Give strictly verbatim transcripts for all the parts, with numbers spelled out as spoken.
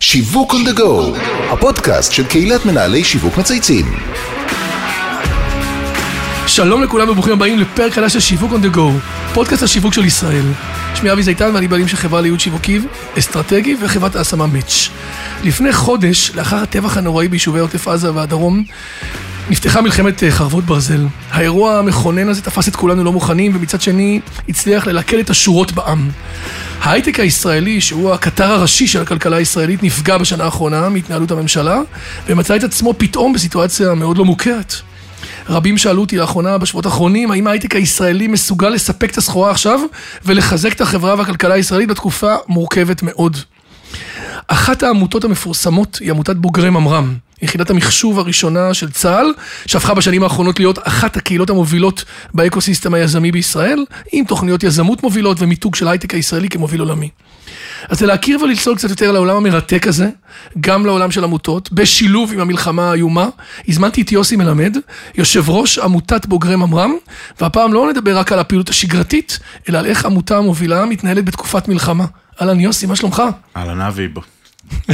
שיווק on the go, הפודקאסט של קהילת מנהלי שיווק מצייצים. שלום לכולם וברוכים הבאים לפרק חדש של שיווק on the go, פודקאסט השיווק של ישראל. שמי אבי זיתן ואני בעלים של חברה לייעוד שיווקי אסטרטגי וחברת ההשמה מאץ'. לפני חודש, לאחר הטבח הנוראי ביישובי עוטף עזה והדרום, נפתחה מלחמת חרבות ברזל. האירוע המכונן הזה תפס את כולנו לא מוכנים, ומצד שני הצליח ללקט את השורות בעם. ההייטק הישראלי, שהוא הקטר הראשי של הכלכלה הישראלית, נפגע בשנה האחרונה מהתנהלות הממשלה, ומצא את עצמו פתאום בסיטואציה מאוד לא מוכרת. רבים שאלו אותי לאחרונה, בשבועות האחרונים, האם ההייטק הישראלי מסוגל לספק את הסחורה עכשיו, ולחזק את החברה והכלכלה הישראלית בתקופה מורכבת מאוד. אחת העמותות המפורסמות היא עמותת בוגרי ממר"ם, יחידת המחשוב הראשונה של צה"ל, שהפכה בשנים האחרונות להיות אחת הקהילות המובילות באקוסיסטם היזמי בישראל, עם תוכניות יזמות מובילות ומיתוג של הייטק הישראלי כמוביל עולמי. אז להכיר ולצלול קצת יותר לעולם המרתק הזה, גם לעולם של עמותות, בשילוב עם המלחמה האיומה, הזמנתי את יוסי מלמד, יושב ראש עמותת בוגרי ממר"ם, והפעם לא נדבר רק על הפעילות השגרתית, אלא על איך עמותה המובילה מתנהלת בתקופת מלחמה. אהלן יוסי, מה שלומך? אהלן אבי, בו.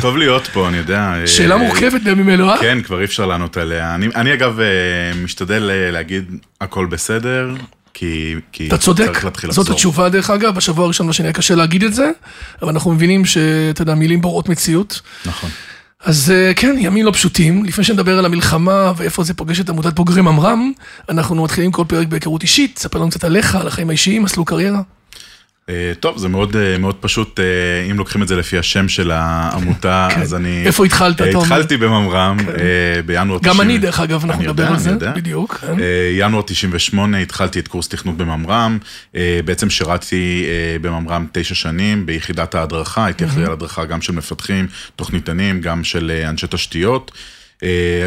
טוב להיות פה, אני יודע. שאלה מורכבת בימים אלו. כן, כבר אי אפשר לענות עליה. אני, אני אגב משתדל להגיד הכל בסדר, כי, כי אתה צודק, זאת התשובה דרך אגב, בשבוע הראשון בשני היה קשה להגיד את זה, אבל אנחנו מבינים שאתה יודע, מילים בוראות מציאות. נכון. אז כן, ימים לא פשוטים. לפני שנדבר על המלחמה ואיפה זה פוגש את עמותת בוגרי ממר"ם, אנחנו מתחילים כל פרק בהיכרות אישית, ספר לנו קצת עליך, על החיים האישיים, מסלול קריירה. טוב, זה מאוד מאוד פשוט, אם לוקחים את זה לפי השם של העמותה, אז אני... איפה התחלת? התחלתי בממר"ם, בינואר... גם אני דרך אגב, אנחנו נדבר על זה, בדיוק. ינואר תשעים ושמונה התחלתי את קורס תכנות בממר"ם, בעצם שירתי בממר"ם תשע שנים, ביחידת ההדרכה, הייתי אחראי על הדרכה גם של מפתחים, תוכניתנים, גם של אנשי תשתיות,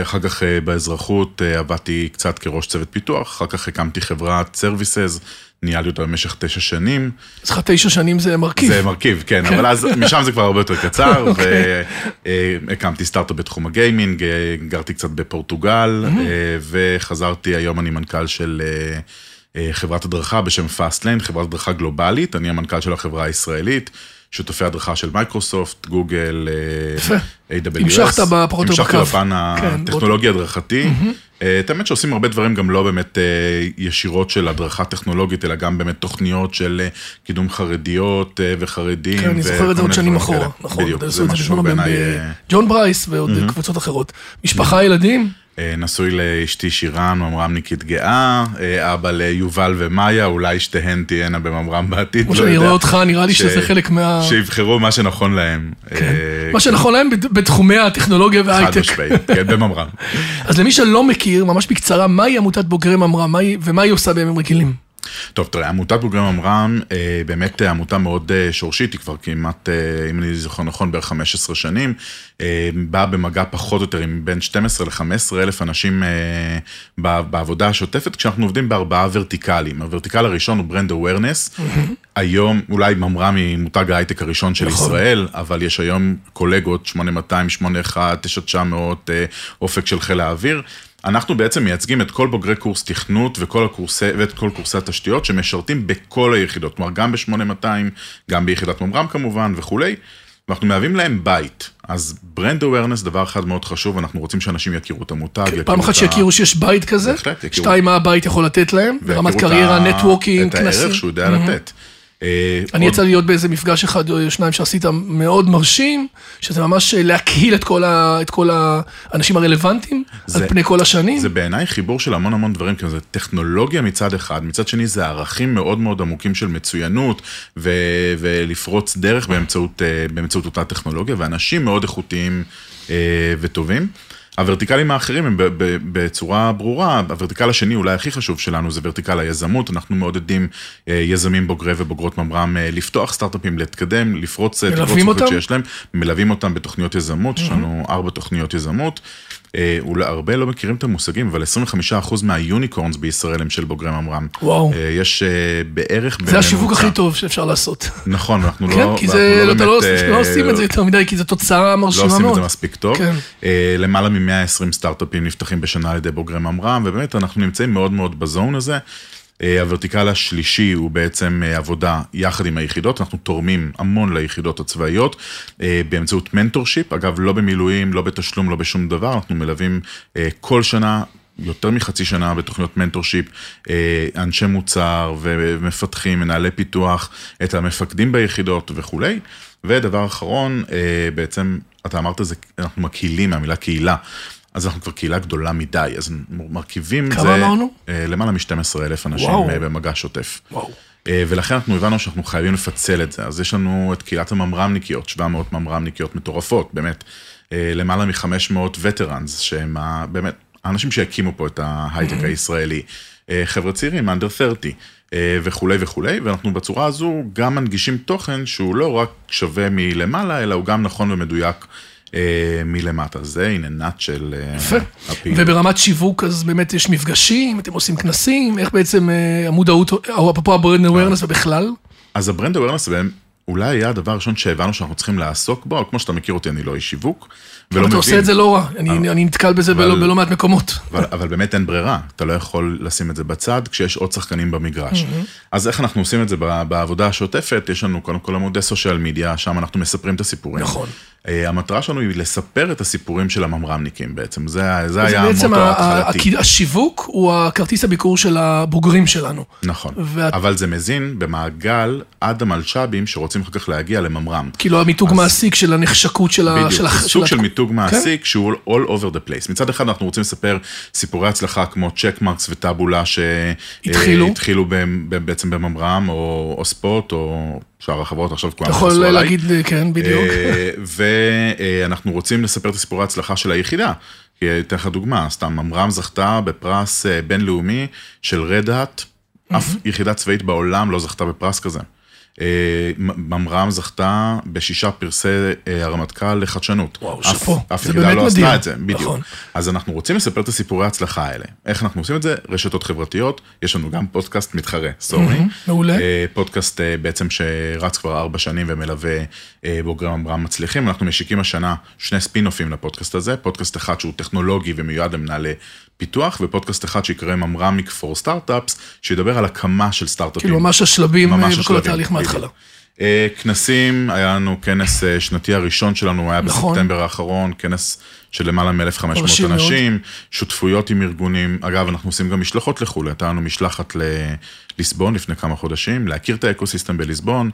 אחר כך באזרחות עבדתי קצת כראש צוות פיתוח, אחר כך הקמתי חברת סרוויסז, ניהלתי אותה במשך תשע שנים. אז לך תשע שנים זה מרכיב. זה מרכיב, כן, אבל אז משם זה כבר הרבה יותר קצר, והקמתי סטארט-אפ בתחום הגיימינג, גרתי קצת בפורטוגל, וחזרתי, היום אני מנכ"ל של חברת הדרכה בשם פאסטליין, חברת הדרכה גלובלית, אני המנכ"ל של החברה הישראלית, שותפי הדרכה של מייקרוסופט, גוגל, איי דאבליו אס. המשכת בפחות או בקו. המשכת לפן הטכנולוגי הדרכתי. את האמת שעושים הרבה דברים גם לא באמת ישירות של הדרכה טכנולוגית, אלא גם באמת תוכניות של קידום חרדיות וחרדים. כן, אני זוכר את זה עוד שנים אחורה. נכון, זה משהו בעיניי. ג'ון ברייס ועוד קבוצות אחרות. משפחה, ילדים? נשוי לאשתי שירן, ממר"מניקית גאה, אבא ליובל ומאיה, אולי שתיהן תהיינה בממר"ם בעתיד. כמו שאני רואה אותך, נראה לי שזה חלק מה... שיבחרו מה שנכון להם. מה שנכון להם בתחומי הטכנולוגיה וההייטק. חד משמעית, כן, בממר"ם. אז למי שלא מכיר, ממש בקצרה, מהי עמותת בוגרי ממר"ם, ומה היא עושה בימים רגילים? טוב, תראה, עמותת בוגרי ממר"ם, באמת עמותה מאוד שורשית, היא כבר כמעט, אם אני זוכר נכון, בערך חמש עשרה שנים, באה במגע פחות או יותר עם בין שתים עשרה לחמש עשרה אלף אנשים בעבודה השוטפת, כשאנחנו עובדים בארבעה ורטיקלים. הוורטיקל הראשון הוא ברנד אווירנס, היום, אולי ממר"ם היא מותג ההייטק הראשון של ישראל, אבל יש היום קולגות, שמונה מאתיים, שמונה אחת, תשע תשע מאות, אופק של חיל האוויר, אנחנו בעצם מייצגים את כל בוגרי קורס תכנות וכל הקורסי, ואת כל קורסי התשתיות שמשרתים בכל היחידות, כלומר גם ב-שמונה מאתיים, גם ביחידת ממר"ם כמובן וכו', ואנחנו מהווים להם בית. אז ברנד אווירנס, דבר אחד מאוד חשוב, אנחנו רוצים שאנשים יכירו את המותג. פעם אחת שיכירו שיש בית כזה, שתיים מה הבית יכול לתת להם, ברמת קריירה, נטוורקינג, כנסים. את הערך שהוא יודע לתת. אני יצא להיות באיזה מפגש אחד או שניים שעשית מאוד מרשים, שזה ממש להקהיל את כל האנשים הרלוונטיים על פני כל השנים. זה בעיניי חיבור של המון המון דברים, כי זה טכנולוגיה מצד אחד, מצד שני זה ערכים מאוד מאוד עמוקים של מצוינות, ולפרוץ דרך באמצעות אותה טכנולוגיה, ואנשים מאוד איכותיים וטובים. הוורטיקלים האחרים הם בצורה ברורה, הוורטיקל השני אולי הכי חשוב שלנו זה ורטיקל היזמות, אנחנו מעודדים יזמים בוגרי ובוגרות ממר"ם לפתוח סטארט-אפים, להתקדם, לפרוץ תקרות שיש להם, מלווים אותם בתוכניות יזמות, יש לנו ארבע תוכניות יזמות, אולי הרבה לא מכירים את המושגים, אבל עשרים וחמישה אחוז מהיוניקורנס בישראל הם של בוגרי ממר"ם. וואו. יש בערך... זה השיווק הכי טוב שאפשר לעשות. נכון, אנחנו לא... כן, כי אתה לא עושים את זה יותר מדי, כי זו תוצאה מרשימה מאוד. לא עושים את זה מספיק טוב. למעלה מ-מאה ועשרים סטארט-אפים נפתחים בשנה על ידי בוגרי ממר"ם, ובאמת אנחנו נמצאים מאוד מאוד בזון הזה. הוורטיקל השלישי הוא בעצם עבודה יחד עם היחידות, אנחנו תורמים המון ליחידות הצבאיות באמצעות מנטורשיפ, אגב לא במילואים, לא בתשלום, לא בשום דבר, אנחנו מלווים כל שנה, יותר מחצי שנה בתוכניות מנטורשיפ, אנשי מוצר ומפתחים, מנהלי פיתוח, את המפקדים ביחידות וכו'. ודבר אחרון, בעצם, אתה אמרת, אנחנו מקהילים מהמילה קהילה, אז אנחנו כבר קהילה גדולה מדי, אז מרכיבים את זה למעלה מ-שנים עשר אלף אנשים במגע שוטף. וואו. ולכן אנחנו הבנו שאנחנו חייבים לפצל את זה, אז יש לנו את קהילת הממרמניקיות, שבע מאות ממרמניקיות מטורפות, באמת, למעלה מ-חמש מאות וטרנס, שהם באמת, האנשים שהקימו פה את ההייטק הישראלי, חבר'ה צעירים, under שלושים, וכו' וכו', ואנחנו בצורה הזו גם מנגישים תוכן שהוא לא רק שווה מלמעלה, אלא הוא גם נכון ומדויק מלמטה. זה עניינת של הפעילות. וברמת שיווק, אז באמת יש מפגשים, אתם עושים כנסים, איך בעצם המודעות, או אפרופו הברנד אווירנס ובכלל? אז הברנד אווירנס בהם, אולי היה הדבר הראשון שהבנו שאנחנו צריכים לעסוק בו, אבל כמו שאתה מכיר אותי, אני לא איש שיווק, ולא מבין. אתה עושה את זה לא רע, אני נתקל בזה בלא מעט מקומות. אבל באמת אין ברירה, אתה לא יכול לשים את זה בצד, כשיש עוד שחקנים במגרש. אז איך אנחנו עושים את זה בעבודה השוטפת? יש לנו קודם כל עמודי סושיאל מדיה, שם אנחנו מספרים את הסיפורים. נכון. המטרה שלנו היא לספר את הסיפורים של הממרמניקים בעצם, זה היה המוטו ההתחלתי. השיווק הוא הכרטיס הביקור של הבוגרים שלנו. נכון, אבל זה מזין במעגל עד המלש"בים שרוצים אחר כך להגיע לממרם. כאילו המיתוג מעסיק של הנחשקות של ה... בדיוק, סוג של מיתוג מעסיק שהוא all over the place. מצד אחד אנחנו רוצים לספר סיפורי הצלחה כמו צ'קמרקס וטאבולה שהתחילו בעצם בממרם או ספוט או... שער החברות עכשיו כולם חסרו עליי. יכול להגיד, כן, בדיוק. ואנחנו רוצים לספר את הסיפורי ההצלחה של היחידה. אתן לך דוגמה, סתם, ממר"ם זכתה בפרס בינלאומי של רד האט, אף יחידה צבאית בעולם לא זכתה בפרס כזה. ממר"ם זכתה בשישה פרסי הרמטכ"ל לחדשנות. וואו, שפו. אף יחידה לא עשתה את זה, בדיוק. אז אנחנו רוצים לספר את הסיפורי ההצלחה האלה. איך אנחנו עושים את זה? רשתות חברתיות, יש לנו גם פודקאסט מתחרה, סורי. מעולה. פודקאסט בעצם שרץ כבר ארבע שנים ומלווה בוגרי ממר"ם מצליחים. אנחנו משיקים השנה שני ספינופים לפודקאסט הזה, פודקאסט אחד שהוא טכנולוגי ומיועד למנהלי פיתוח, ופודקאסט אחד שיקרא ממר"מיק פור סטארט-אפס, שידבר על הקמה של סטארט-אפים. כאילו ממש השלבים, ממש השלבים, בכל התהליך מההתחלה. כנסים, היה לנו כנס שנתי הראשון שלנו, היה בספטמבר האחרון, כנס של למעלה מ-אלף וחמש מאות אנשים, שותפויות עם ארגונים, אגב, אנחנו עושים גם משלחות לחו"ל, הייתה לנו משלחת לליסבון לפני כמה חודשים, להכיר את האקוסיסטם בליסבון,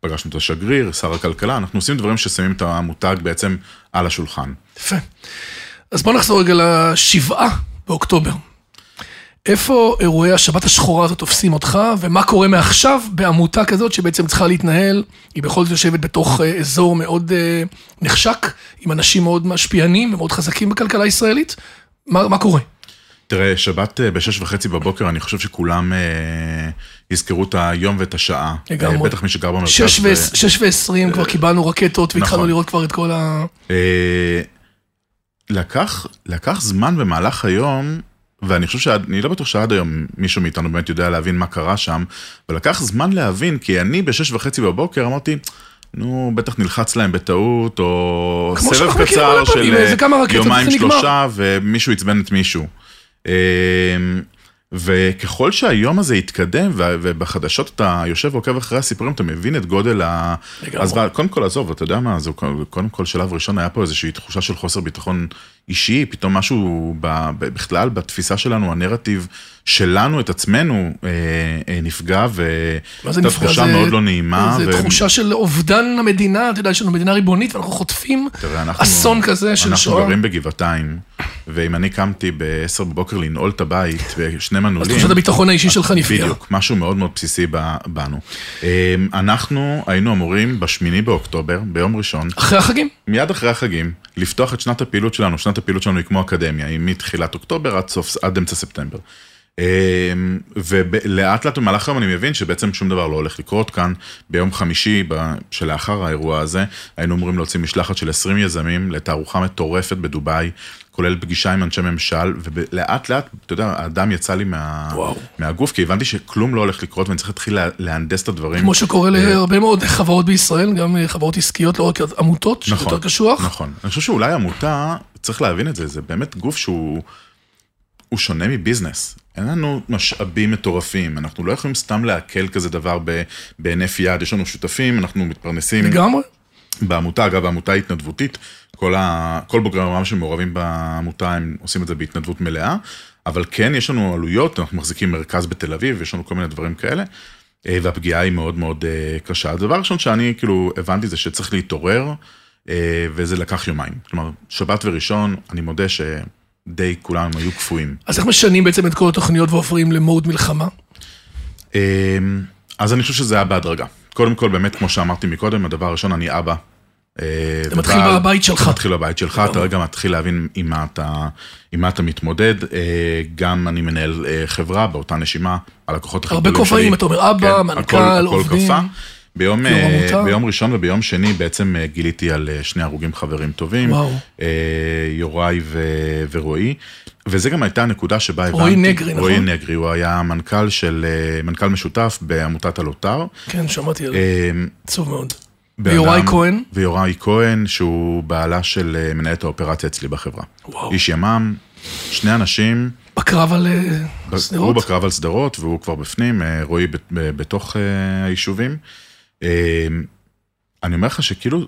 פגשנו את השגריר, שר הכלכלה, אנחנו עושים דברים ששמים את המותג בעצם על השולחן. יפה. אז בוא נחזור רגע לשבעה באוקטובר. איפה אירועי השבת השחורה הזאת תופסים אותך, ומה קורה מעכשיו בעמותה כזאת שבעצם צריכה להתנהל, היא בכל זאת יושבת בתוך אזור מאוד נחשק, עם אנשים מאוד משפיענים ומאוד חזקים בכלכלה הישראלית, מה, מה קורה? תראה, שבת בשש וחצי בבוקר, אני חושב שכולם יזכרו את היום ואת השעה. לגמרי. בטח מי שגר במרכז. שש ועשרים כבר קיבלנו רקטות, והתחלנו לראות כבר את כל ה... לקח, לקח זמן במהלך היום, ואני חושב שאני לא בטוח שעד היום מישהו מאיתנו באמת יודע להבין מה קרה שם, ולקח זמן להבין, כי אני בשש וחצי בבוקר אמרתי, נו, בטח נלחץ להם בטעות, או סבב קצר של יומיים שלושה, ומישהו יצבן את מישהו. וככל שהיום הזה יתקדם, ובחדשות אתה יושב ועוקב אחרי הסיפורים, אתה מבין את גודל ה... אז קודם כל עזוב, אתה יודע מה, קודם כל שלב ראשון היה פה איזושהי תחושה של חוסר ביטחון אישי, פתאום משהו בכלל בתפיסה שלנו, הנרטיב שלנו, את עצמנו, נפגע, ואתה תחושה מאוד לא נעימה. זו תחושה של אובדן המדינה, אתה יודע, יש לנו מדינה ריבונית, ואנחנו חוטפים אסון כזה של שואה. אנחנו גרים בגבעתיים, ואם אני קמתי ב-עשר בבוקר לנעול את הבית, שני מנעולים... אז תחושת הביטחון האישי שלך נפגע. בדיוק, משהו מאוד מאוד בסיסי בנו. אנחנו היינו אמורים בשמיני באוקטובר, ביום ראשון... אחרי החגים? מיד אחרי החגים, לפתוח את שנת הפעילות שלנו. שנת הפעילות שלנו היא כמו אקדמיה, היא מתחילת אוקטובר עד סוף, עד אמצע ספטמבר. ולאט לאט במהלך היום אני מבין שבעצם שום דבר לא הולך לקרות כאן. ביום חמישי שלאחר האירוע הזה, היינו אמורים להוציא משלחת של עשרים יזמים לתערוכה מטורפת בדובאי, כולל פגישה עם אנשי ממשל, ולאט לאט, אתה יודע, האדם יצא לי מה, מהגוף, כי הבנתי שכלום לא הולך לקרות, ואני צריך להתחיל להנדס את הדברים. כמו שקורה להרבה מאוד חברות בישראל, גם חברות עסקיות, לא רק עמותות, שזה יותר קשוח. נכון, נכון. אני חושב שאולי עמותה, צריך להבין את זה, זה באמת גוף שהוא... הוא שונה מביזנס. אין לנו משאבים מטורפים, אנחנו לא יכולים סתם להקל כזה דבר בהינף יד, יש לנו שותפים, אנחנו מתפרנסים. לגמרי. בעמותה, אגב, העמותה היא התנדבותית, כל, ה... כל בוגרי הרמ"ם שמעורבים בעמותה, הם עושים את זה בהתנדבות מלאה, אבל כן, יש לנו עלויות, אנחנו מחזיקים מרכז בתל אביב, יש לנו כל מיני דברים כאלה, והפגיעה היא מאוד מאוד קשה. הדבר הראשון שאני כאילו הבנתי זה שצריך להתעורר, וזה לקח יומיים. כלומר, שבת וראשון, אני מודה שדי כולם היו קפואים. אז איך משנים בעצם את כל התוכניות ועופרים למוד מלחמה? אז אני חושב שזה היה בהדרגה. קודם כל, באמת, כמו שאמרתי מקודם, הדבר הראשון, אני אבא. אתה מתחיל בבית שלך. אתה מתחיל בבית שלך, אתה רגע מתחיל להבין עם מה אתה, עם מה אתה מתמודד. גם אני מנהל חברה באותה נשימה, הלקוחות הכי גדולים שלי. הרבה קופאים, אתה אומר, אבא, מנכ"ל, עובדים. ביום, ביום ראשון וביום שני בעצם גיליתי על שני הרוגים חברים טובים, יוראי ו- ורועי, וזה גם הייתה הנקודה שבה הבנתי. רועי נגרי, נכון? רועי נגרי, הוא היה מנכ"ל של, מנכ"ל משותף בעמותת הלוטר. כן, שמעתי על זה, עצוב מאוד. ויוראי כהן? ויוראי כהן, שהוא בעלה של מנהלת האופרציה אצלי בחברה. וואו. איש ימ"מ, שני אנשים. בקרב על סדרות? הוא בקרב על סדרות, והוא כבר בפנים, רועי בתוך היישובים. אני אומר לך שכאילו,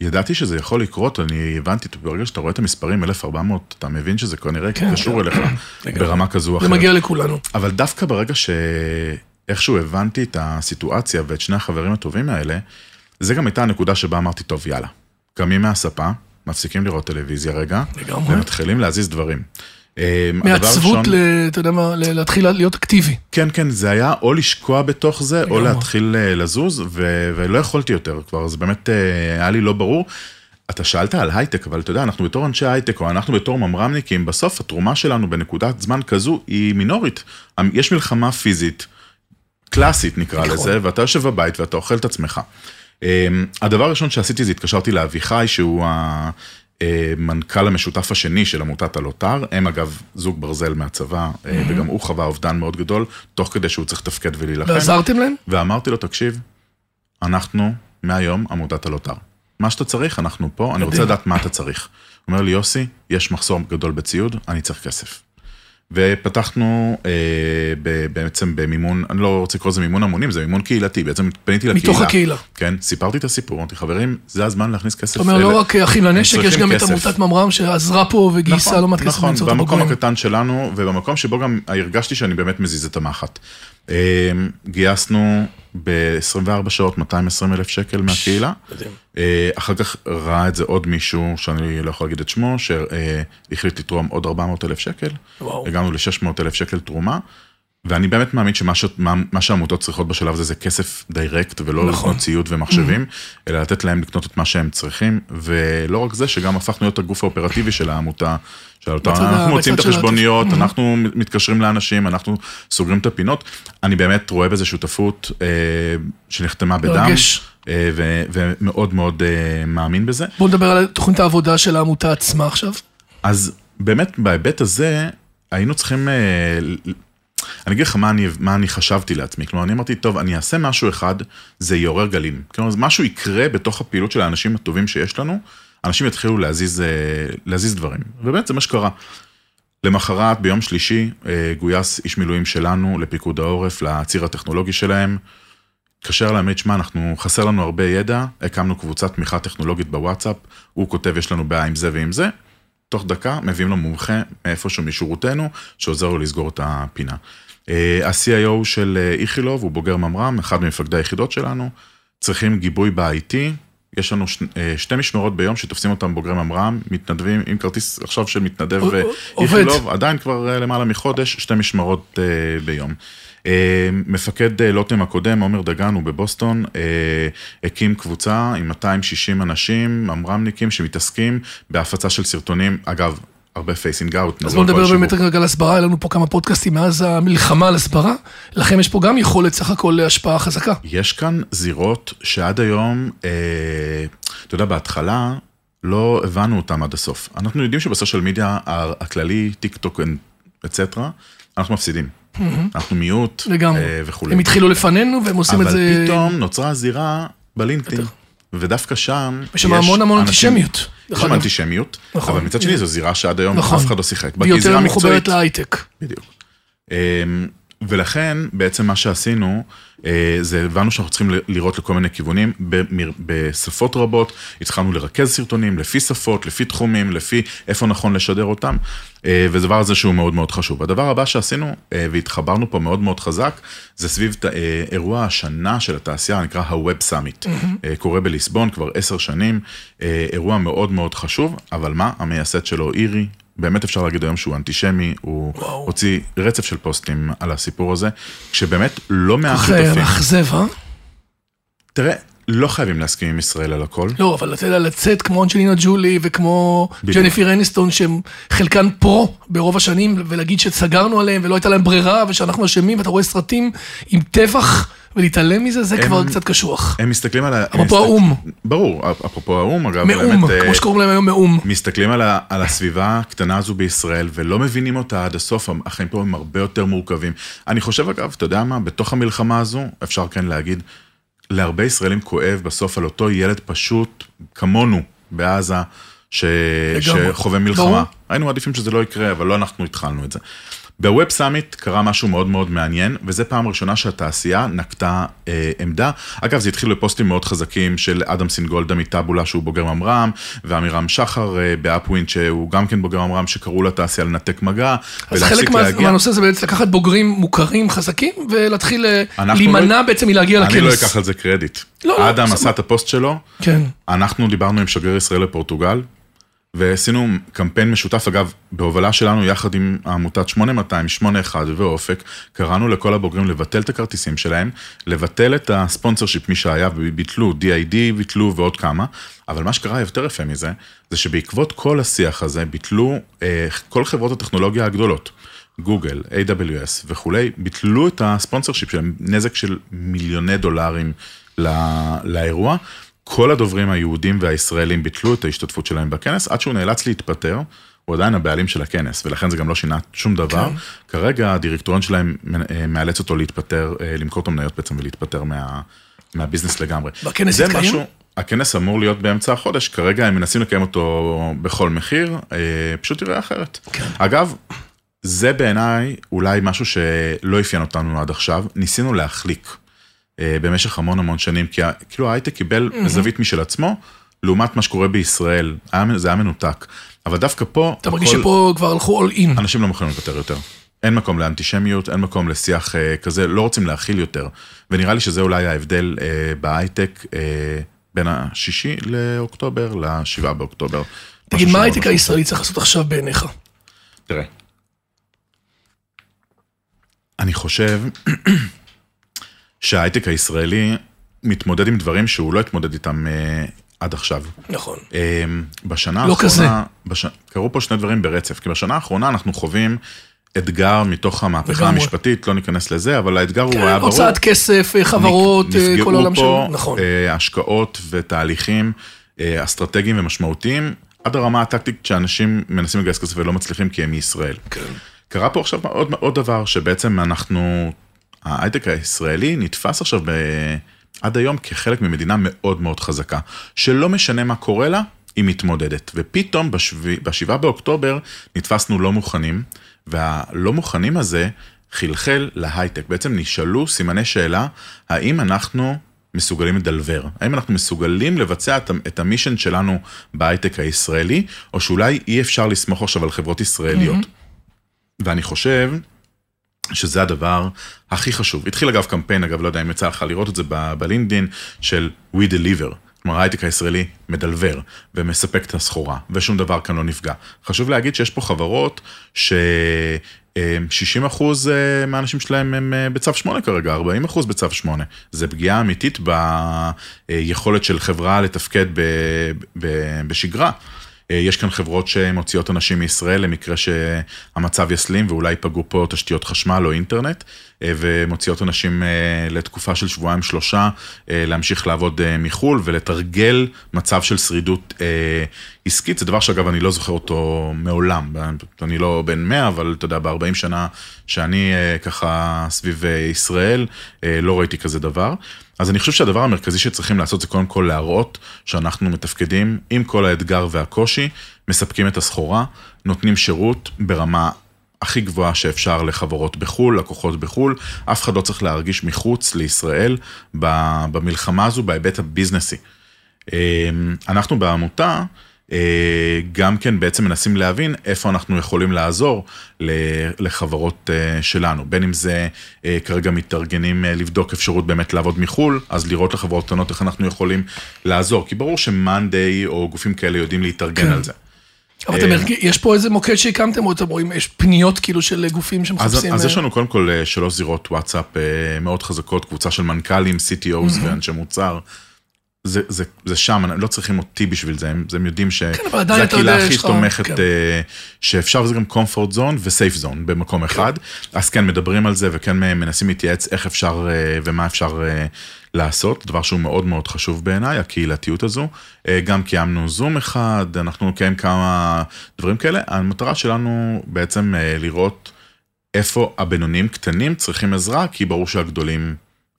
ידעתי שזה יכול לקרות, אני הבנתי, ברגע שאתה רואה את המספרים, אלף ארבע מאות, אתה מבין שזה כנראה קשור אליך ברמה כזו או אחרת. זה מגיע לכולנו. אבל דווקא ברגע שאיכשהו הבנתי את הסיטואציה ואת שני החברים הטובים האלה, זה גם הייתה הנקודה שבה אמרתי, טוב, יאללה, קמים מהספה, מפסיקים לראות טלוויזיה רגע, ומתחילים להזיז דברים. מעצבות, אתה יודע מה, להתחיל להיות אקטיבי. כן, כן, זה היה או לשקוע בתוך זה, או להתחיל לזוז, ולא יכולתי יותר כבר, זה באמת היה לי לא ברור. אתה שאלת על הייטק, אבל אתה יודע, אנחנו בתור אנשי הייטק, או אנחנו בתור ממרמניקים, בסוף התרומה שלנו בנקודת זמן כזו היא מינורית. יש מלחמה פיזית, קלאסית נקרא לזה, ואתה יושב בבית ואתה אוכל את עצמך. הדבר הראשון שעשיתי זה התקשרתי לאביחי, שהוא ה... מנכ"ל המשותף השני של עמותת הלוטר, הם אגב זוג ברזל מהצבא, mm-hmm. וגם הוא חווה אובדן מאוד גדול, תוך כדי שהוא צריך תפקד ולהילחם. ועזרתם להם? ואמרתי לו, תקשיב, אנחנו מהיום עמותת הלוטר. מה שאתה צריך, אנחנו פה, גדל. אני רוצה לדעת מה אתה צריך. הוא אומר לי, יוסי, יש מחסור גדול בציוד, אני צריך כסף. ופתחנו אה, ב- בעצם במימון, אני לא רוצה לקרוא לזה מימון המונים, זה מימון קהילתי, בעצם פניתי לקהילה. מתוך הקהילה. כן, סיפרתי את הסיפור, אמרתי, חברים, זה הזמן להכניס כסף. זאת אומרת, לא רק אחים לנשק, יש גם כסף. את עמותת ממר"ם שעזרה פה וגייסה נכון, לא מעט כסף. נכון, נכון, במקום הבוגרים. הקטן שלנו, ובמקום שבו גם הרגשתי שאני באמת מזיז את המחט. אה, גייסנו ב-עשרים וארבע שעות, מאתיים ועשרים אלף שקל מהקהילה. אחר כך ראה את זה עוד מישהו, שאני לא יכול להגיד את שמו, שהחליט לתרום עוד ארבע מאות אלף שקל. הגענו ל-שש מאות אלף שקל תרומה, ואני באמת מאמין שמה שהעמותות צריכות בשלב הזה, זה כסף דיירקט, ולא לקנות ציוד ומחשבים, אלא לתת להם לקנות את מה שהם צריכים, ולא רק זה, שגם הפכנו להיות הגוף האופרטיבי של העמותה, אנחנו מוצאים את החשבוניות, אנחנו מתקשרים לאנשים, אנחנו סוגרים את הפינות. אני באמת רואה בזה שותפות שנחתמה בדם, ומאוד מאוד מאמין בזה. בוא נדבר על תוכנית העבודה של העמותה עצמה עכשיו. אז באמת בהיבט הזה, היינו צריכים, אני אגיד לך מה אני חשבתי לעצמי, כלומר אני אמרתי, טוב, אני אעשה משהו אחד, זה יעורר גלים. כלומר, משהו יקרה בתוך הפעילות של האנשים הטובים שיש לנו, אנשים יתחילו להזיז, להזיז דברים, ובאמת זה מה שקרה. למחרת, ביום שלישי, גויס איש מילואים שלנו לפיקוד העורף, לציר הטכנולוגי שלהם, קשר להם, מה, אנחנו, חסר לנו הרבה ידע, הקמנו קבוצת תמיכה טכנולוגית בוואטסאפ, הוא כותב, יש לנו בעיה עם זה ועם זה, תוך דקה מביאים לו מומחה מאיפשהו משורותינו, שעוזר לו לסגור את הפינה. ה-סי איי או של איכילוב, הוא בוגר ממר"ם, אחד ממפקדי היחידות שלנו, צריכים גיבוי ב-איי טי, יש לנו שתי משמרות ביום שתופסים אותם בוגרי ממר"ם, מתנדבים, עם כרטיס עכשיו של מתנדב איכילוב, עדיין כבר למעלה מחודש, שתי משמרות ביום. מפקד לוטם הקודם, עומר דגן, הוא בבוסטון, הקים קבוצה עם מאתיים ושישים אנשים, ממר"מניקים שמתעסקים בהפצה של סרטונים, אגב, הרבה פייסינג אאוט. אז בוא נדבר באמת רגע על הסברה, היה לנו פה כמה פודקאסטים מאז המלחמה על הסברה, לכם יש פה גם יכולת סך הכל להשפעה חזקה. יש כאן זירות שעד היום, אתה יודע, בהתחלה לא הבנו אותם עד הסוף. אנחנו יודעים שבסושיאל מדיה הכללי, טיק טוק אצטרה, אנחנו מפסידים. אנחנו מיעוט וכו'. הם התחילו לפנינו והם עושים את זה... אבל פתאום נוצרה זירה בלינקדאין. ודווקא שם יש המון המון אנטישמיות. גם אנטישמיות, אבל מצד שני זו זירה שעד היום אף אחד לא שיחק. ביותר מחוברת להייטק. בדיוק. ולכן בעצם מה שעשינו, זה הבנו שאנחנו צריכים לראות לכל מיני כיוונים, בשפות רבות, התחלנו לרכז סרטונים, לפי שפות, לפי תחומים, לפי איפה נכון לשדר אותם, וזה דבר הזה שהוא מאוד מאוד חשוב. הדבר הבא שעשינו, והתחברנו פה מאוד מאוד חזק, זה סביב אירוע השנה של התעשייה, הנקרא ה-Web Summit, קורה בליסבון כבר עשר שנים, אירוע מאוד מאוד חשוב, אבל מה? המייסד שלו אירי, באמת אפשר להגיד היום שהוא אנטישמי, הוא הוציא רצף של פוסטים על הסיפור הזה, כשבאמת לא מהשותפים. ככה אכזב, אה? תראה, לא חייבים להסכים עם ישראל על הכל. לא, אבל לצאת כמו אנג'לינה ג'ולי וכמו ג'ניפר אניסטון, שהם חלקן פרו ברוב השנים, ולהגיד שסגרנו עליהם ולא הייתה להם ברירה, ושאנחנו אשמים, ואתה רואה סרטים עם טבח, ולהתעלם מזה, זה כבר קצת קשוח. הם מסתכלים על... אפרופו האום. ברור, אפרופו האום, אגב, באמת... מאום, כמו שקוראים להם היום מאום. מסתכלים על הסביבה הקטנה הזו בישראל, ולא מבינים אותה עד הסוף, החיים פה הם הרבה יותר מורכבים. אני חושב, אגב, אתה יודע מה, בתוך המלחמה הזו, אפשר כן להגיד, להרבה ישראלים כואב בסוף על אותו ילד פשוט, כמונו, בעזה, שחווה מלחמה. היינו מעדיפים שזה לא יקרה, אבל לא אנחנו התחלנו את זה. בווב סאמיט קרה משהו מאוד מאוד מעניין, וזה פעם ראשונה שהתעשייה נקטה אה, עמדה. אגב, זה התחיל בפוסטים מאוד חזקים של אדם סינגולדה מטאבולה, שהוא בוגר ממר"ם, ואמירם שחר אה, באפווין, שהוא גם כן בוגר ממר"ם, שקראו לתעשייה לנתק מגע, אז חלק להגיע... מהנושא זה בעצם לקחת בוגרים מוכרים חזקים, ולהתחיל להימנע לא... בעצם מלהגיע לכנס. אני לא אקח על זה קרדיט. לא, לא, אדם זה... עשה את הפוסט שלו, כן. אנחנו דיברנו עם שגריר ישראל לפורטוגל, ועשינו קמפיין משותף, אגב, בהובלה שלנו יחד עם העמותת שמונה מאתיים, שמונה אחת ואופק, קראנו לכל הבוגרים לבטל את הכרטיסים שלהם, לבטל את הספונסר שיפ מי שהיה, ביטלו, די איי די ביטלו ועוד כמה, אבל מה שקרה יותר יפה מזה, זה שבעקבות כל השיח הזה ביטלו אה, כל חברות הטכנולוגיה הגדולות, גוגל, איי דאבליו אס וכולי, ביטלו את הספונסר שיפ שלהם, נזק של מיליוני דולרים לא, לאירוע, כל הדוברים היהודים והישראלים ביטלו את ההשתתפות שלהם בכנס, עד שהוא נאלץ להתפטר, הוא עדיין הבעלים של הכנס, ולכן זה גם לא שינה שום דבר. Okay. כרגע הדירקטוריון שלהם מאלץ אותו להתפטר, למכור את המניות בעצם ולהתפטר מה, מהביזנס לגמרי. בכנס זה התקיים? משהו, הכנס אמור להיות באמצע החודש, כרגע הם מנסים לקיים אותו בכל מחיר, פשוט יראה אחרת. Okay. אגב, זה בעיניי אולי משהו שלא אפיין אותנו עד עכשיו, ניסינו להחליק. במשך המון המון שנים, כי כאילו ההייטק קיבל זווית משל עצמו, לעומת מה שקורה בישראל, זה היה מנותק. אבל דווקא פה... אתה מרגיש שפה כבר הלכו all in. אנשים לא מוכנים לוותר יותר. אין מקום לאנטישמיות, אין מקום לשיח כזה, לא רוצים להכיל יותר. ונראה לי שזה אולי ההבדל בהייטק בין השישי לאוקטובר, לשבעה באוקטובר. תגיד, מה ההייטק הישראלי צריך לעשות עכשיו בעיניך? תראה. אני חושב... שההייטק הישראלי מתמודד עם דברים שהוא לא התמודד איתם אה, עד עכשיו. נכון. אה, בשנה לא האחרונה... לא כזה. בש... קראו פה שני דברים ברצף, כי בשנה האחרונה אנחנו חווים אתגר מתוך המהפכה המשפטית, הוא... לא ניכנס לזה, אבל האתגר כן, הוא היה ברור. הוצאת כסף, חברות, נ... כל העולם שם. נפגרו פה נכון. אה, השקעות ותהליכים אה, אסטרטגיים ומשמעותיים, עד הרמה הטקטית שאנשים מנסים לגייס כסף ולא מצליחים כי הם מישראל. כן. קרה פה עכשיו עוד, עוד דבר שבעצם אנחנו... ההייטק הישראלי נתפס עכשיו ב... עד היום כחלק ממדינה מאוד מאוד חזקה, שלא משנה מה קורה לה, היא מתמודדת. ופתאום בשבעה באוקטובר נתפסנו לא מוכנים, והלא מוכנים הזה חלחל להייטק. בעצם נשאלו סימני שאלה, האם אנחנו מסוגלים לדלבר? האם אנחנו מסוגלים לבצע את המישן שלנו בהייטק הישראלי, או שאולי אי אפשר לסמוך עכשיו על חברות ישראליות? Mm-hmm. ואני חושב... שזה הדבר הכי חשוב. התחיל אגב קמפיין, אגב, לא יודע אם יצא לך לראות את זה בלינקדין, של We Deliver. כלומר, ההייטק הישראלי מדלבר ומספק את הסחורה, ושום דבר כאן לא נפגע. חשוב להגיד שיש פה חברות ש... שישים אחוז מהאנשים שלהם הם בצו שמונה כרגע, ארבעים אחוז בצו שמונה. זה פגיעה אמיתית ביכולת של חברה לתפקד ב... ב... בשגרה. יש כאן חברות שמוציאות אנשים מישראל למקרה שהמצב יסלים ואולי יפגעו פה תשתיות חשמל או אינטרנט, ומוציאות אנשים לתקופה של שבועיים שלושה להמשיך לעבוד מחול ולתרגל מצב של שרידות עסקית. זה דבר שאגב אני לא זוכר אותו מעולם, אני לא בן מאה, אבל אתה יודע, ב-ארבעים שנה שאני ככה סביב ישראל לא ראיתי כזה דבר. אז אני חושב שהדבר המרכזי שצריכים לעשות זה קודם כל להראות שאנחנו מתפקדים עם כל האתגר והקושי, מספקים את הסחורה, נותנים שירות ברמה הכי גבוהה שאפשר לחברות בחול, לקוחות בחול, אף אחד לא צריך להרגיש מחוץ לישראל במלחמה הזו, בהיבט הביזנסי. אנחנו בעמותה גם כן בעצם מנסים להבין איפה אנחנו יכולים לעזור לחברות שלנו, בין אם זה כרגע מתארגנים לבדוק אפשרות באמת לעבוד מחול, אז לראות לחברות קטנות איך אנחנו יכולים לעזור, כי ברור שמאנדיי או גופים כאלה יודעים להתארגן כן. על זה. אבל אתם מרגיש, יש פה איזה מוקד שהקמתם, או אתם רואים, יש פניות כאילו של גופים שמחפשים? אז, אז יש לנו קודם כל שלוש זירות וואטסאפ מאוד חזקות, קבוצה של מנכ"לים, סי טי או'ס ואנשי מוצר, זה, זה, זה שם, לא צריכים אותי בשביל זה, הם, הם יודעים שזו הקהילה הכי תומכת כן. שאפשר, וזה גם comfort zone ו-safe zone במקום אחד, כן. אז כן מדברים על זה וכן מנסים להתייעץ איך אפשר ומה אפשר לעשות, דבר שהוא מאוד מאוד חשוב בעיניי, הקהילתיות הזו, גם קיימנו זום אחד, אנחנו נקיים כמה דברים כאלה, המטרה שלנו בעצם לראות איפה הבינונים קטנים צריכים עזרה, כי ברור שהגדולים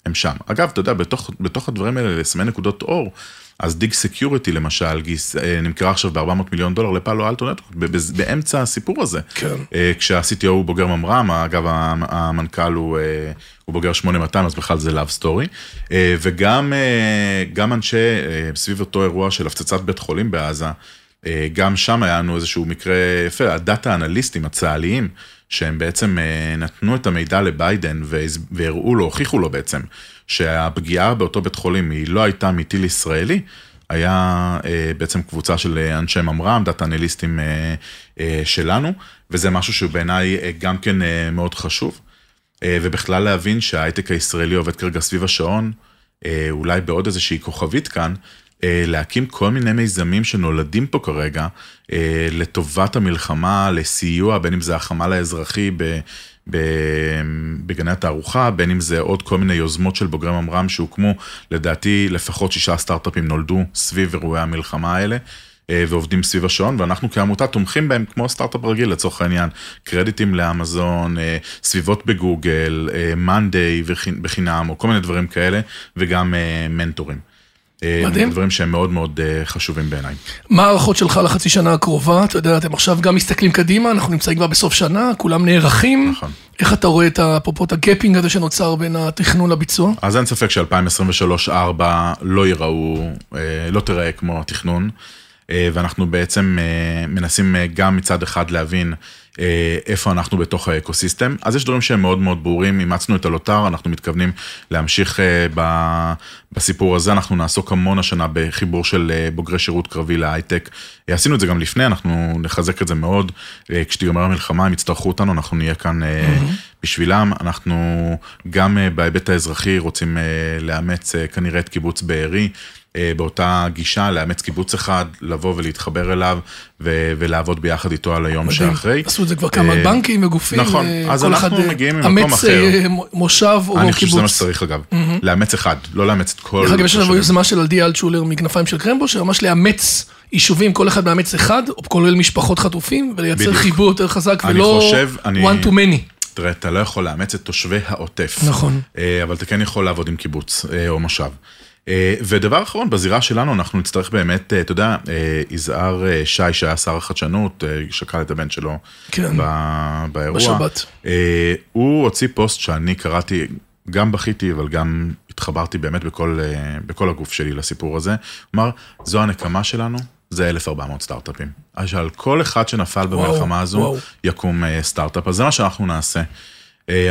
הם שם. אגב, אתה יודע, בתוך, בתוך הדברים האלה, לסמן נקודות אור, אז דיג סקיוריטי למשל, גיס, נמכרה עכשיו ב-ארבע מאות מיליון דולר לפאלו אלטו נטוורק, באמצע הסיפור הזה. כן. כשה-סי טי או הוא בוגר ממר"ם, אגב, המנכ"ל הוא, הוא בוגר שמונה מאתיים, אז בכלל זה לאב סטורי, וגם גם אנשי, סביב אותו אירוע של הפצצת בית חולים בעזה, גם שם היה לנו איזשהו מקרה יפה, הדאטה אנליסטים הצה"ליים, שהם בעצם נתנו את המידע לביידן והראו לו, הוכיחו לו בעצם, שהפגיעה באותו בית חולים היא לא הייתה מטיל ישראלי, היה בעצם קבוצה של אנשי ממר"ם, דאטה אנליסטים שלנו, וזה משהו שבעיניי גם כן מאוד חשוב, ובכלל להבין שההייטק הישראלי עובד כרגע סביב השעון, אולי בעוד איזושהי כוכבית כאן, להקים כל מיני מיזמים שנולדים פה כרגע, לטובת המלחמה, לסיוע, בין אם זה החמ"ל האזרחי בגני התערוכה, בין אם זה עוד כל מיני יוזמות של בוגרי ממר"ם שהוקמו, לדעתי לפחות שישה סטארט-אפים נולדו סביב אירועי המלחמה האלה, ועובדים סביב השעון, ואנחנו כעמותה תומכים בהם כמו סטארט-אפ רגיל, לצורך העניין, קרדיטים לאמזון, סביבות בגוגל, מאנדיי בחינם, או כל מיני דברים כאלה, וגם מנטורים. מדהים. דברים שהם מאוד מאוד חשובים בעיניי. מה הערכות שלך לחצי שנה הקרובה? אתה יודע, אתם עכשיו גם מסתכלים קדימה, אנחנו נמצאים כבר בסוף שנה, כולם נערכים. נכון. איך אתה רואה את הפרופות הגפינג הזה שנוצר בין התכנון לביצוע? אז אין ספק ש-אלפיים עשרים ושלוש ארבע לא ייראו, לא תראה כמו התכנון, ואנחנו בעצם מנסים גם מצד אחד להבין איפה אנחנו בתוך האקוסיסטם. אז יש דברים שהם מאוד מאוד ברורים, אימצנו את הלוטר, אנחנו מתכוונים להמשיך בסיפור הזה, אנחנו נעסוק המון השנה בחיבור של בוגרי שירות קרבי להייטק, עשינו את זה גם לפני, אנחנו נחזק את זה מאוד, כשתיגמר המלחמה, אם יצטרכו אותנו, אנחנו נהיה כאן בשבילם, אנחנו גם בהיבט האזרחי רוצים לאמץ כנראה את קיבוץ בערי, באותה גישה, לאמץ קיבוץ אחד, לבוא ולהתחבר אליו, ו- ולעבוד ביחד איתו על היום שאחרי. עשו את זה כבר כמה בנקים וגופים. נכון, אז אנחנו מגיעים ממקום אחר. אמץ מושב או קיבוץ. אני חושב שזה מה שצריך אגב, לאמץ אחד, לא לאמץ את כל... אגב, יש לנו יוזמה של אלדי אלטשולר מגנפיים של קרמבו, שממש לאמץ יישובים, כל אחד מאמץ אחד, או כולל משפחות חטופים, ולייצר חיבור יותר חזק, ולא one to many. תראה, אתה לא יכול לאמץ את תושבי העוטף. נכון. אבל אתה כן יכול לעבוד עם קיבוץ או מושב. ודבר אחרון, בזירה שלנו אנחנו נצטרך באמת, אתה יודע, יזהר שי שהיה שר החדשנות, שקל את הבן שלו כן. באירוע. בשבת. הוא הוציא פוסט שאני קראתי, גם בכיתי, אבל גם התחברתי באמת בכל, בכל הגוף שלי לסיפור הזה. כלומר, זו הנקמה שלנו, זה אלף וארבע מאות סטארט-אפים. אז על כל אחד שנפל במלחמה הזו, וואו. יקום סטארט-אפ. אז זה מה שאנחנו נעשה.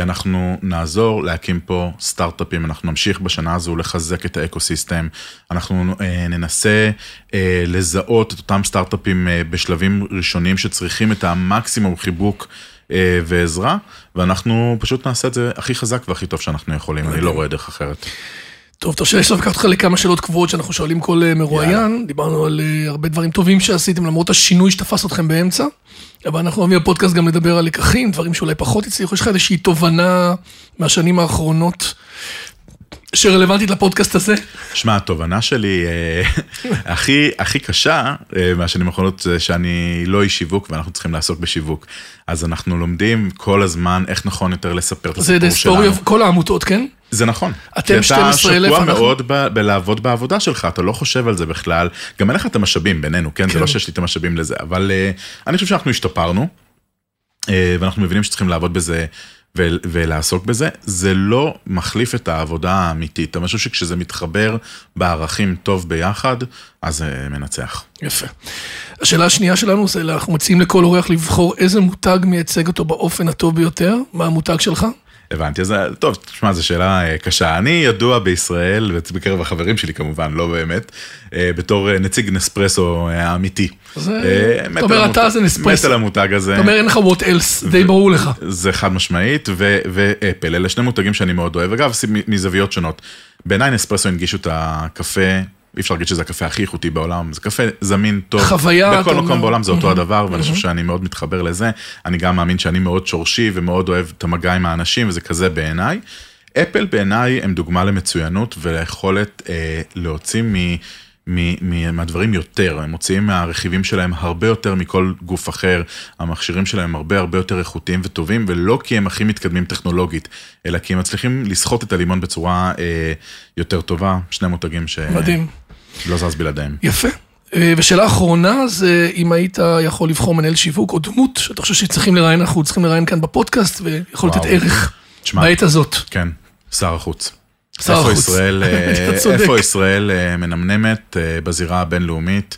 אנחנו נעזור להקים פה סטארט-אפים, אנחנו נמשיך בשנה הזו לחזק את האקוסיסטם, אנחנו ננסה לזהות את אותם סטארט-אפים בשלבים ראשונים שצריכים את המקסימום חיבוק ועזרה, ואנחנו פשוט נעשה את זה הכי חזק והכי טוב שאנחנו יכולים, אני לא רואה דרך אחרת. טוב, טוב, שיש לבקח אותך לכמה שאלות קבועות שאנחנו שואלים כל מרואיין, דיברנו על הרבה דברים טובים שעשיתם, למרות השינוי שתפס אתכם באמצע, אבל אנחנו אוהבים הפודקאסט גם לדבר על לקחים, דברים שאולי פחות הצליחו, יש לך איזושהי תובנה מהשנים האחרונות שרלוונטית לפודקאסט הזה? שמע, התובנה שלי הכי, הכי קשה מהשנים האחרונות זה שאני לא איש שיווק ואנחנו צריכים לעסוק בשיווק. אז אנחנו לומדים כל הזמן איך נכון יותר לספר את הסיפור שלנו. זה דסטורי, כל העמותות, כן? זה נכון. אתם שנים עשר אלף. אתה שקוע מאוד בלעבוד בעבודה שלך, אתה לא חושב על זה בכלל. גם אין לך את המשאבים בינינו, כן? זה לא שיש לי את המשאבים לזה, אבל אני חושב שאנחנו השתפרנו, ואנחנו מבינים שצריכים לעבוד בזה ולעסוק בזה. זה לא מחליף את העבודה האמיתית. אני חושב שכשזה מתחבר בערכים טוב ביחד, אז זה מנצח. יפה. השאלה השנייה שלנו זה, אנחנו מציעים לכל אורח לבחור איזה מותג מייצג אותו באופן הטוב ביותר. מה המותג שלך? הבנתי, אז טוב, תשמע, זו שאלה קשה. אני ידוע בישראל, ובקרב החברים שלי כמובן, לא באמת, בתור נציג נספרסו האמיתי. אתה אומר, אתה זה נספרסו. מת על המותג הזה. אתה אומר, אין לך what else, די ברור לך. זה חד משמעית, ואפל, אלה שני מותגים שאני מאוד אוהב, אגב, מזוויות שונות. בעיניי נספרסו הנגישו את הקפה, אי אפשר להגיד שזה הקפה הכי איכותי בעולם, זה קפה זמין, טוב, חוויה, בכל מקום בעולם זה אותו הדבר, ואני חושב שאני מאוד מתחבר לזה, אני גם מאמין שאני מאוד שורשי, ומאוד אוהב את המגע עם האנשים, וזה כזה בעיניי. אפל בעיניי הם דוגמה למצוינות, וליכולת אה, להוציא מ, מ, מ, מהדברים יותר, הם מוציאים מהרכיבים שלהם הרבה יותר מכל גוף אחר, המכשירים שלהם הרבה הרבה יותר איכותיים וטובים, ולא כי הם הכי מתקדמים טכנולוגית, אלא כי הם מצליחים לסחוט את הלימון בצורה אה, יותר טובה, שני מותגים ש... מדהים. לא זז בלעדיהם. יפה. ושאלה האחרונה זה, אם היית יכול לבחור מנהל שיווק או דמות, שאתה חושב שצריכים לראיין, אנחנו צריכים לראיין כאן בפודקאסט, ויכול לתת ערך בעת הזאת. כן, שר החוץ. שר החוץ. איפה ישראל מנמנמת בזירה הבינלאומית,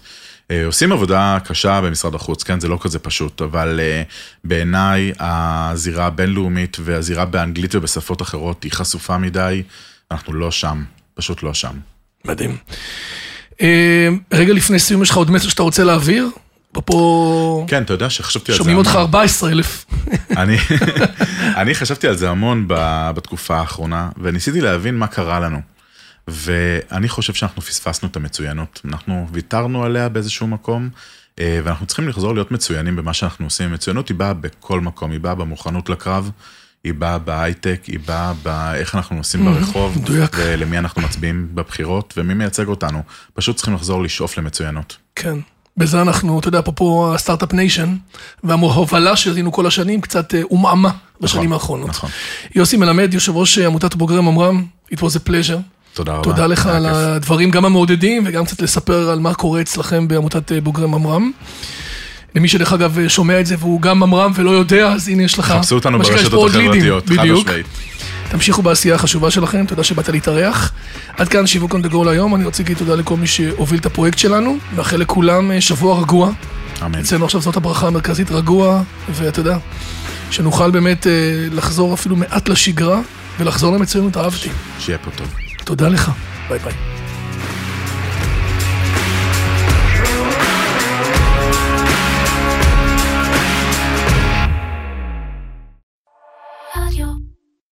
עושים עבודה קשה במשרד החוץ, כן, זה לא כזה פשוט, אבל בעיניי הזירה הבינלאומית והזירה באנגלית ובשפות אחרות היא חשופה מדי, אנחנו לא שם, פשוט לא שם. מדהים. רגע לפני סיום, יש לך עוד מסר שאתה רוצה להעביר? פה... כן, אתה יודע שחשבתי על זה המון. שומעים אותך ארבעה עשר אלף. אני, אני חשבתי על זה המון בתקופה האחרונה, וניסיתי להבין מה קרה לנו. ואני חושב שאנחנו פספסנו את המצוינות. אנחנו ויתרנו עליה באיזשהו מקום, ואנחנו צריכים לחזור להיות מצוינים במה שאנחנו עושים. מצוינות היא באה בכל מקום, היא באה במוכנות לקרב, היא באה בהייטק, היא באה באיך אנחנו נוסעים ברחוב, ולמי אנחנו מצביעים בבחירות, ומי מייצג אותנו. פשוט צריכים לחזור לשאוף למצוינות. כן. בזה אנחנו, אתה יודע, פה הסטארט-אפ ניישן, וההובלה שראינו כל השנים, קצת אומעמה בשנים האחרונות. נכון. יוסי מלמד, יושב ראש עמותת בוגרי ממר"ם, it was a pleasure. תודה רבה. תודה לך על הדברים, גם המעודדים, וגם קצת לספר על מה קורה אצלכם בעמותת בוגרי ממר"ם. למי שדרך אגב שומע את זה, והוא גם ממר"ם ולא יודע, אז הנה יש לך... חפשו אותנו ברשתות החברתיות, חד משמעית. תמשיכו בעשייה החשובה שלכם, תודה שבאת להתארח. עד כאן שיווק on the go להיום, אני רוצה להגיד תודה לכל מי שהוביל את הפרויקט שלנו, ואחרי לכולם שבוע רגוע. אמן. אצלנו עכשיו זאת הברכה המרכזית, רגוע, ואתה יודע, שנוכל באמת לחזור אפילו מעט לשגרה, ולחזור למצוינות, אהבתי. שיהיה פה טוב. תודה לך, ביי ביי.